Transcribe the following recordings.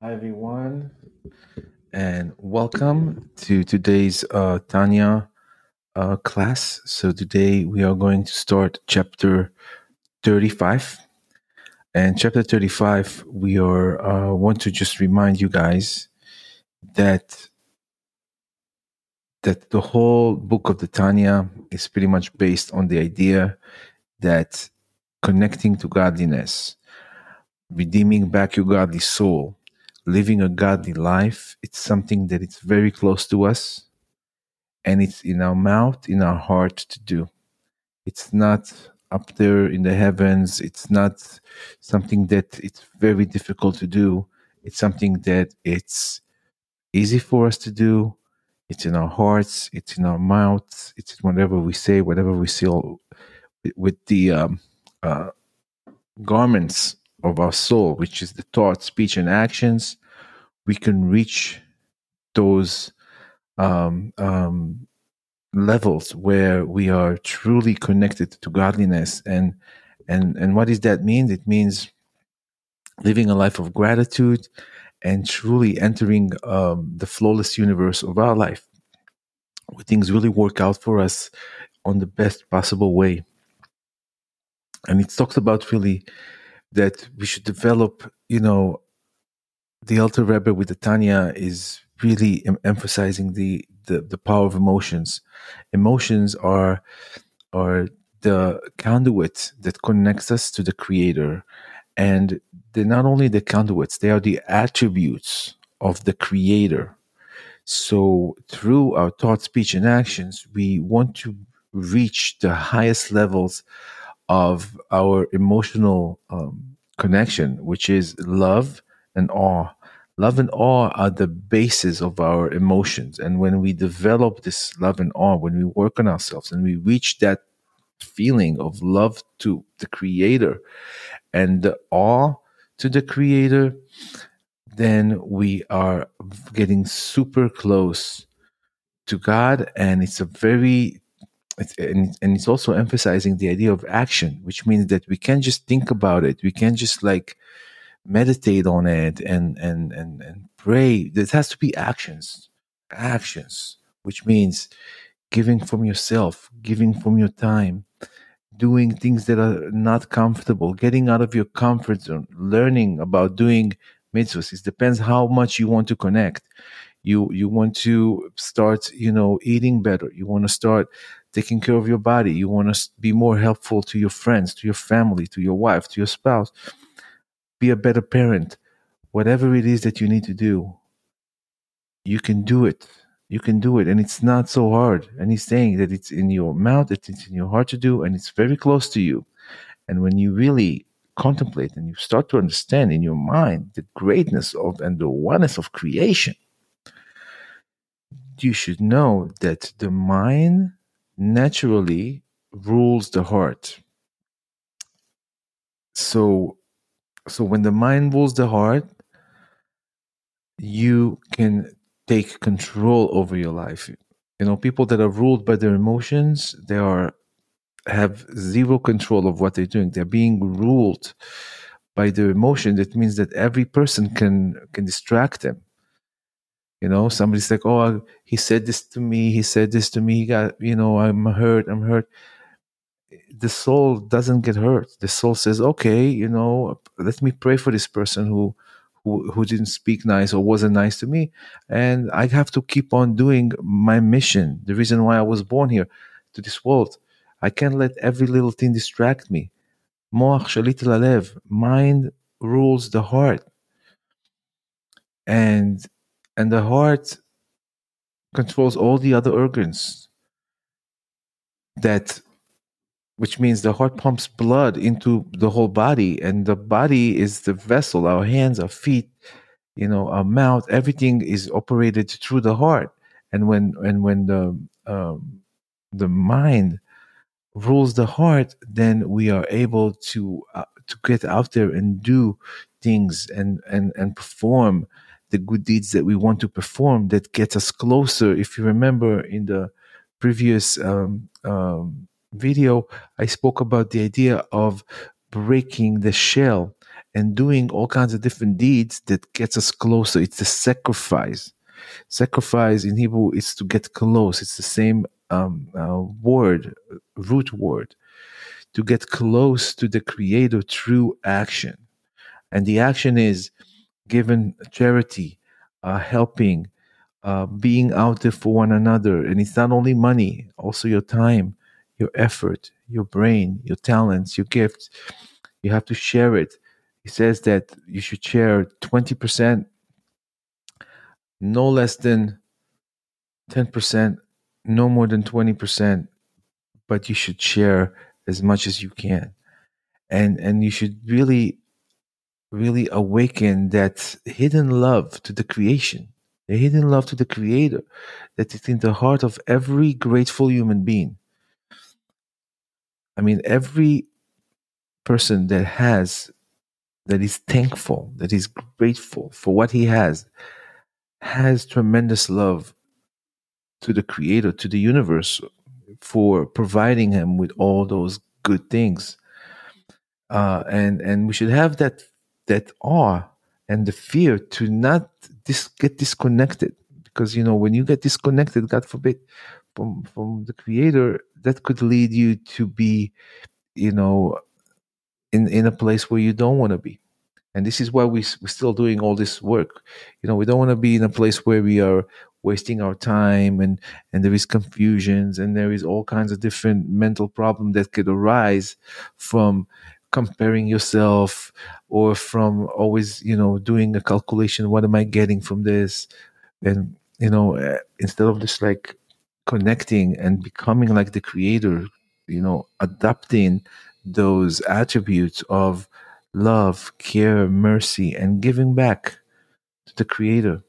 Hi everyone, and welcome to today's Tanya class. So today we are going to start chapter 35. And chapter 35, we are want to just remind you guys that the whole book of the Tanya is pretty much based on the idea that connecting to godliness, redeeming back your godly soul, living a godly life, it's something that it's very close to us, and it's in our mouth, in our heart to do. It's not up there in the heavens. It's not something that it's very difficult to do. It's something that it's easy for us to do. It's in our hearts. It's in our mouths. It's whatever we say, whatever we seal with the garments of our soul, which is the thought, speech, and actions, we can reach those levels where we are truly connected to godliness. And what does that mean? It means living a life of gratitude and truly entering the flawless universe of our life, where things really work out for us on the best possible way. And it talks about really that we should develop, the Alter Rebbe with the Tanya is really emphasizing the power of emotions. Emotions are the conduit that connects us to the Creator. And they're not only the conduits, they are the attributes of the Creator. So through our thought, speech, and actions, we want to reach the highest levels of our emotional connection, which is love and awe. Love and awe are the basis of our emotions. And when we develop this love and awe, when we work on ourselves and we reach that feeling of love to the Creator and the awe to the Creator, then we are getting super close to God. And it's a very it's also emphasizing the idea of action, which means that we can't just think about it. We can't just meditate on it and pray. There has to be actions, which means giving from yourself, giving from your time, doing things that are not comfortable, getting out of your comfort zone, learning about doing mitzvahs. It depends how much you want to connect. You want to start, eating better. You want to start taking care of your body. You want to be more helpful to your friends, to your family, to your wife, to your spouse. Be a better parent. Whatever it is that you need to do, you can do it. You can do it. And it's not so hard. And he's saying that it's in your mouth, that it's in your heart to do, and it's very close to you. And when you really contemplate and you start to understand in your mind the greatness of and the oneness of creation, you should know that the mind naturally rules the heart. So when the mind rules the heart, you can take control over your life. People that are ruled by their emotions, have zero control of what they're doing. They're being ruled by their emotion. That means that every person can distract them. Somebody's like, oh, he said this to me, he got, I'm hurt. The soul doesn't get hurt. The soul says, okay, let me pray for this person who didn't speak nice or wasn't nice to me. And I have to keep on doing my mission, the reason why I was born here to this world. I can't let every little thing distract me. Moach shalit lalev, mind rules the heart. And the heart controls all the other organs. Which means the heart pumps blood into the whole body, and the body is the vessel. Our hands, our feet, our mouth, everything is operated through the heart. And when the mind rules the heart, then we are able to get out there and do things and perform the good deeds that we want to perform, that gets us closer. If you remember in the previous video, I spoke about the idea of breaking the shell and doing all kinds of different deeds that gets us closer. It's a sacrifice. Sacrifice in Hebrew is to get close. It's the same root word, to get close to the Creator through action. And the action is giving charity, helping, being out there for one another. And it's not only money, also your time, your effort, your brain, your talents, your gifts. You have to share it. It says that you should share 20%, no less than 10%, no more than 20%, but you should share as much as you can. And you should really, really awaken that hidden love to the creation, the hidden love to the Creator that is in the heart of every grateful human being. I mean, every person that is thankful, that is grateful for what he has tremendous love to the Creator, to the universe, for providing him with all those good things. And we should have that awe and the fear to not get disconnected. Because, you know, when you get disconnected, God forbid, from the Creator, that could lead you to be, you know, in a place where you don't want to be. And this is why we're still doing all this work. You know, we don't want to be in a place where we are wasting our time and there is confusions and there is all kinds of different mental problems that could arise from comparing yourself or from always, you know, doing a calculation, what am I getting from this? And, you know, instead of just like connecting and becoming like the Creator, you know, adopting those attributes of love, care, mercy, and giving back to the Creator.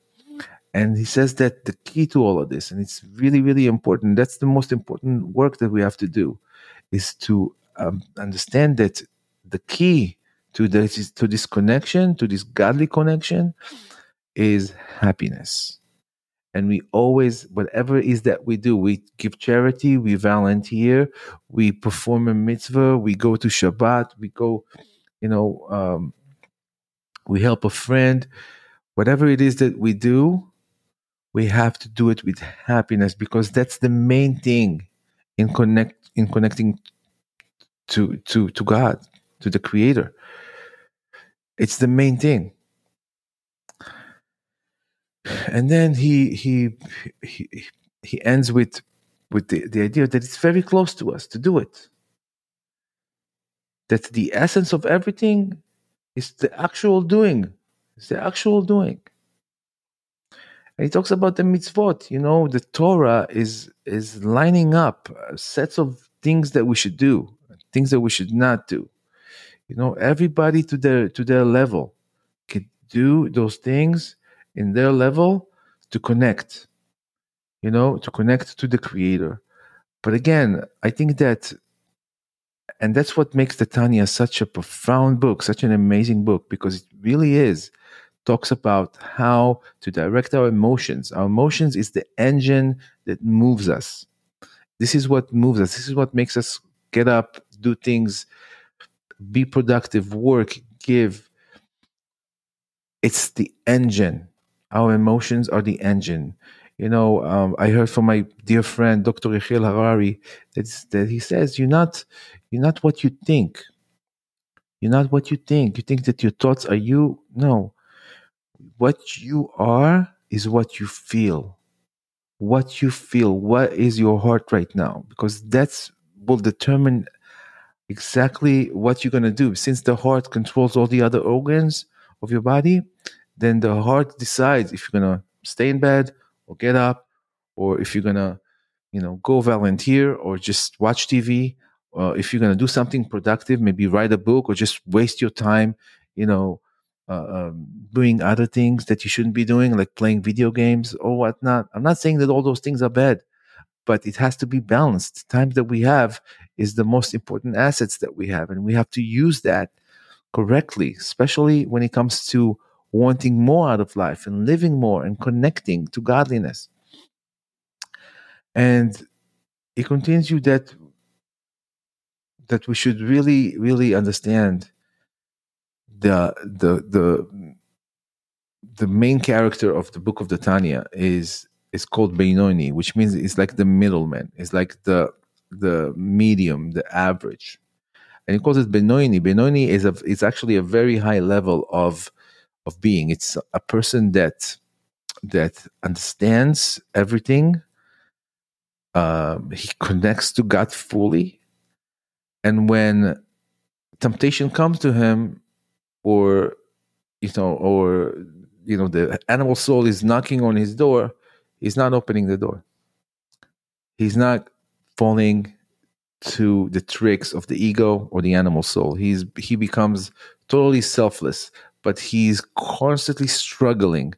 And he says that the key to all of this, and it's really, really important, that's the most important work that we have to do, is to understand that the key to this connection, to this godly connection, is happiness. And we always, whatever it is that we do, we give charity, we volunteer, we perform a mitzvah, we go to Shabbat, we go, you know, we help a friend. Whatever it is that we do, we have to do it with happiness, because that's the main thing in connecting to God, to the Creator. It's the main thing. And then he ends with the idea that it's very close to us to do it. That the essence of everything is the actual doing. It's the actual doing. And he talks about the mitzvot. You know, the Torah is lining up sets of things that we should do, things that we should not do. You know, everybody to their level can do those things in their level to connect, you know, to connect to the Creator. But again, I think that, and that's what makes the Tanya such a profound book, such an amazing book, because it really talks about how to direct our emotions. Our emotions is the engine that moves us. This is what moves us. This is what makes us get up, do things, be productive, work, give. It's the engine. Our emotions are the engine. You know, I heard from my dear friend, Dr. Yuval Harari, that he says, you're not what you think. You're not what you think. You think that your thoughts are you? No. What you are is what you feel. What you feel, what is your heart right now? Because that will determine exactly what you're going to do. Since the heart controls all the other organs of your body, then the heart decides if you're going to stay in bed or get up, or if you're going to, you know, go volunteer or just watch TV, or if you're going to do something productive, maybe write a book or just waste your time, you know, doing other things that you shouldn't be doing, like playing video games or whatnot. I'm not saying that all those things are bad, but it has to be balanced. The time that we have is the most important assets that we have, and we have to use that correctly, especially when it comes to wanting more out of life and living more and connecting to godliness. And it continues you that we should really, really understand the main character of the book of the Tanya is called Benoni, which means it's like the middleman. It's like the medium, the average. And he calls it Benoni. Benoni is actually a very high level of being. It's a person that understands everything. He connects to God fully. And when temptation comes to him, or the animal soul is knocking on his door, he's not opening the door. He's not falling to the tricks of the ego or the animal soul. He becomes totally selfless, but he's constantly struggling.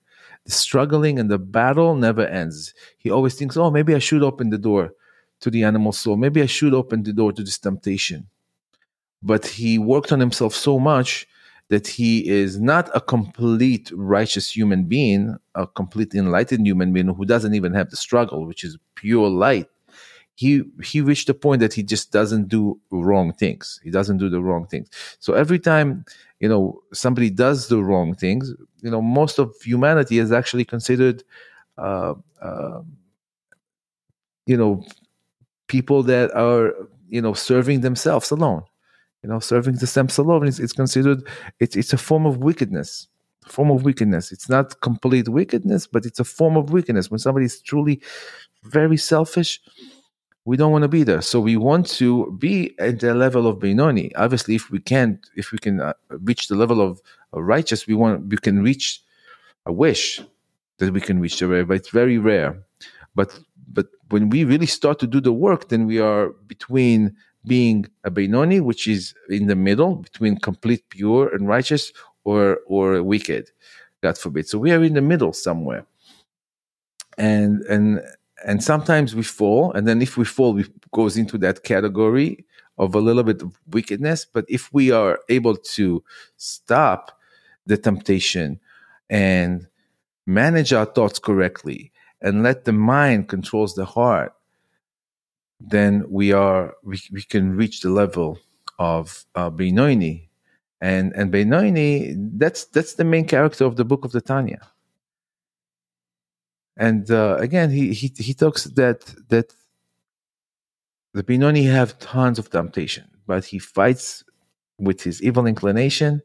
The struggling and the battle never ends. He always thinks, oh, maybe I should open the door to the animal soul. Maybe I should open the door to this temptation. But he worked on himself so much that he is not a complete righteous human being, a complete enlightened human being who doesn't even have the struggle, which is pure light. He reached the point that he just doesn't do wrong things. He doesn't do the wrong things. So every time, somebody does the wrong things, most of humanity is actually considered, people that are, serving themselves alone. Serving the stem alone is considered, it's a form of wickedness. It's not complete wickedness, but it's a form of wickedness. When somebody is truly very selfish, we don't want to be there. So we want to be at the level of Benoni. Obviously, if we can reach the level of righteous, we can reach a wish that we can reach the rare, but it's very rare. But when we really start to do the work, then we are between being a Benoni, which is in the middle between complete, pure, and righteous, or wicked, God forbid. So we are in the middle somewhere, and sometimes we fall, and then if we fall, it goes into that category of a little bit of wickedness. But if we are able to stop the temptation and manage our thoughts correctly, and let the mind controls the heart, then we can reach the level of Benoni, and Benoni, that's the main character of the book of the Tanya. And again, he talks that the Benoni have tons of temptation, but he fights with his evil inclination,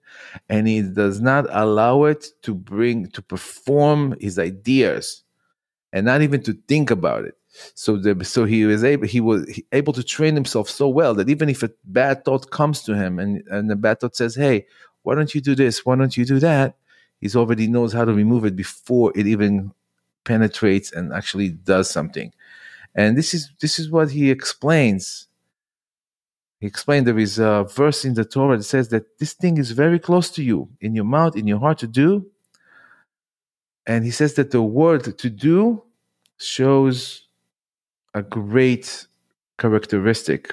and he does not allow it to perform his ideas, and not even to think about it. So he was able to train himself so well that even if a bad thought comes to him and the bad thought says, hey, why don't you do this? Why don't you do that? He already knows how to remove it before it even penetrates and actually does something. And this is what he explains. He explained there is a verse in the Torah that says that this thing is very close to you, in your mouth, in your heart to do. And he says that the word to do shows a great characteristic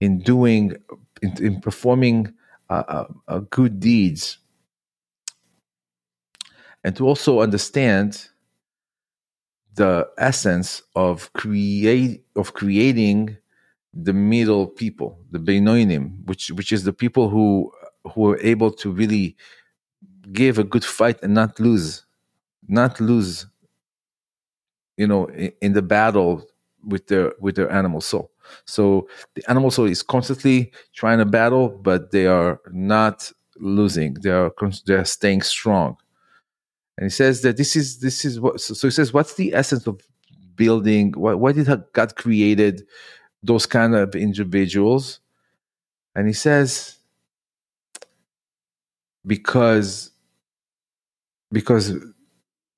in performing good deeds, and to also understand the essence of creating the middle people, the Beinonim, which is the people who are able to really give a good fight and not lose. In the battle with their animal soul. So the animal soul is constantly trying to battle, but they are not losing. They are staying strong. And he says that this is what. So he says, what's the essence of building? Why did God created those kind of individuals? And he says, because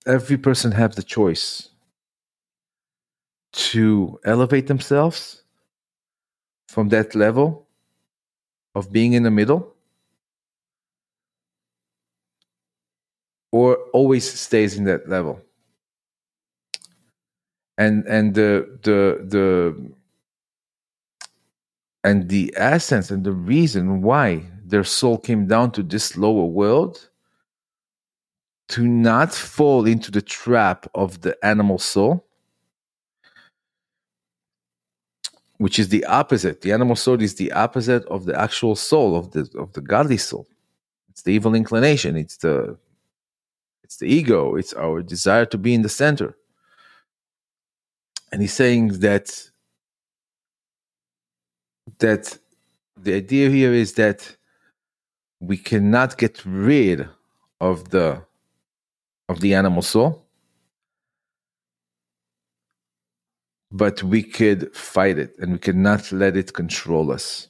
every person have the choice to elevate themselves from that level of being in the middle, or always stays in that level. And the essence and the reason why their soul came down to this lower world, to not fall into the trap of the animal soul, which is the opposite. The animal soul is the opposite of the actual soul, of the godly soul. It's the evil inclination. It's the ego. It's our desire to be in the center. And he's saying that the idea here is that we cannot get rid of the animal soul, but we could fight it, and we cannot let it control us.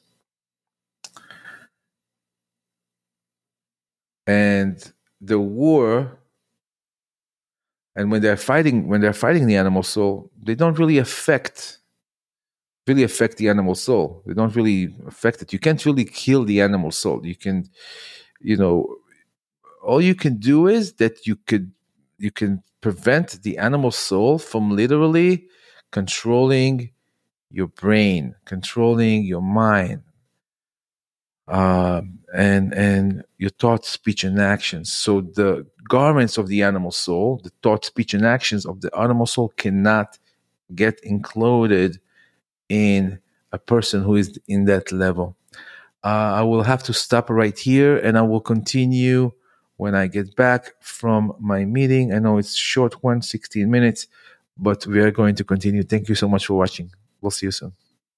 And the war, and when they're fighting the animal soul, they don't really affect the animal soul. They don't really affect it. You can't really kill the animal soul. You can, all you can do is that you can prevent the animal soul from literally controlling your brain, controlling your mind, and your thought, speech, and actions. So the garments of the animal soul, the thought, speech, and actions of the animal soul cannot get included in a person who is in that level. I will have to stop right here, and I will continue when I get back from my meeting. I know it's short one, 16 minutes. But we are going to continue. Thank you so much for watching. We'll see you soon.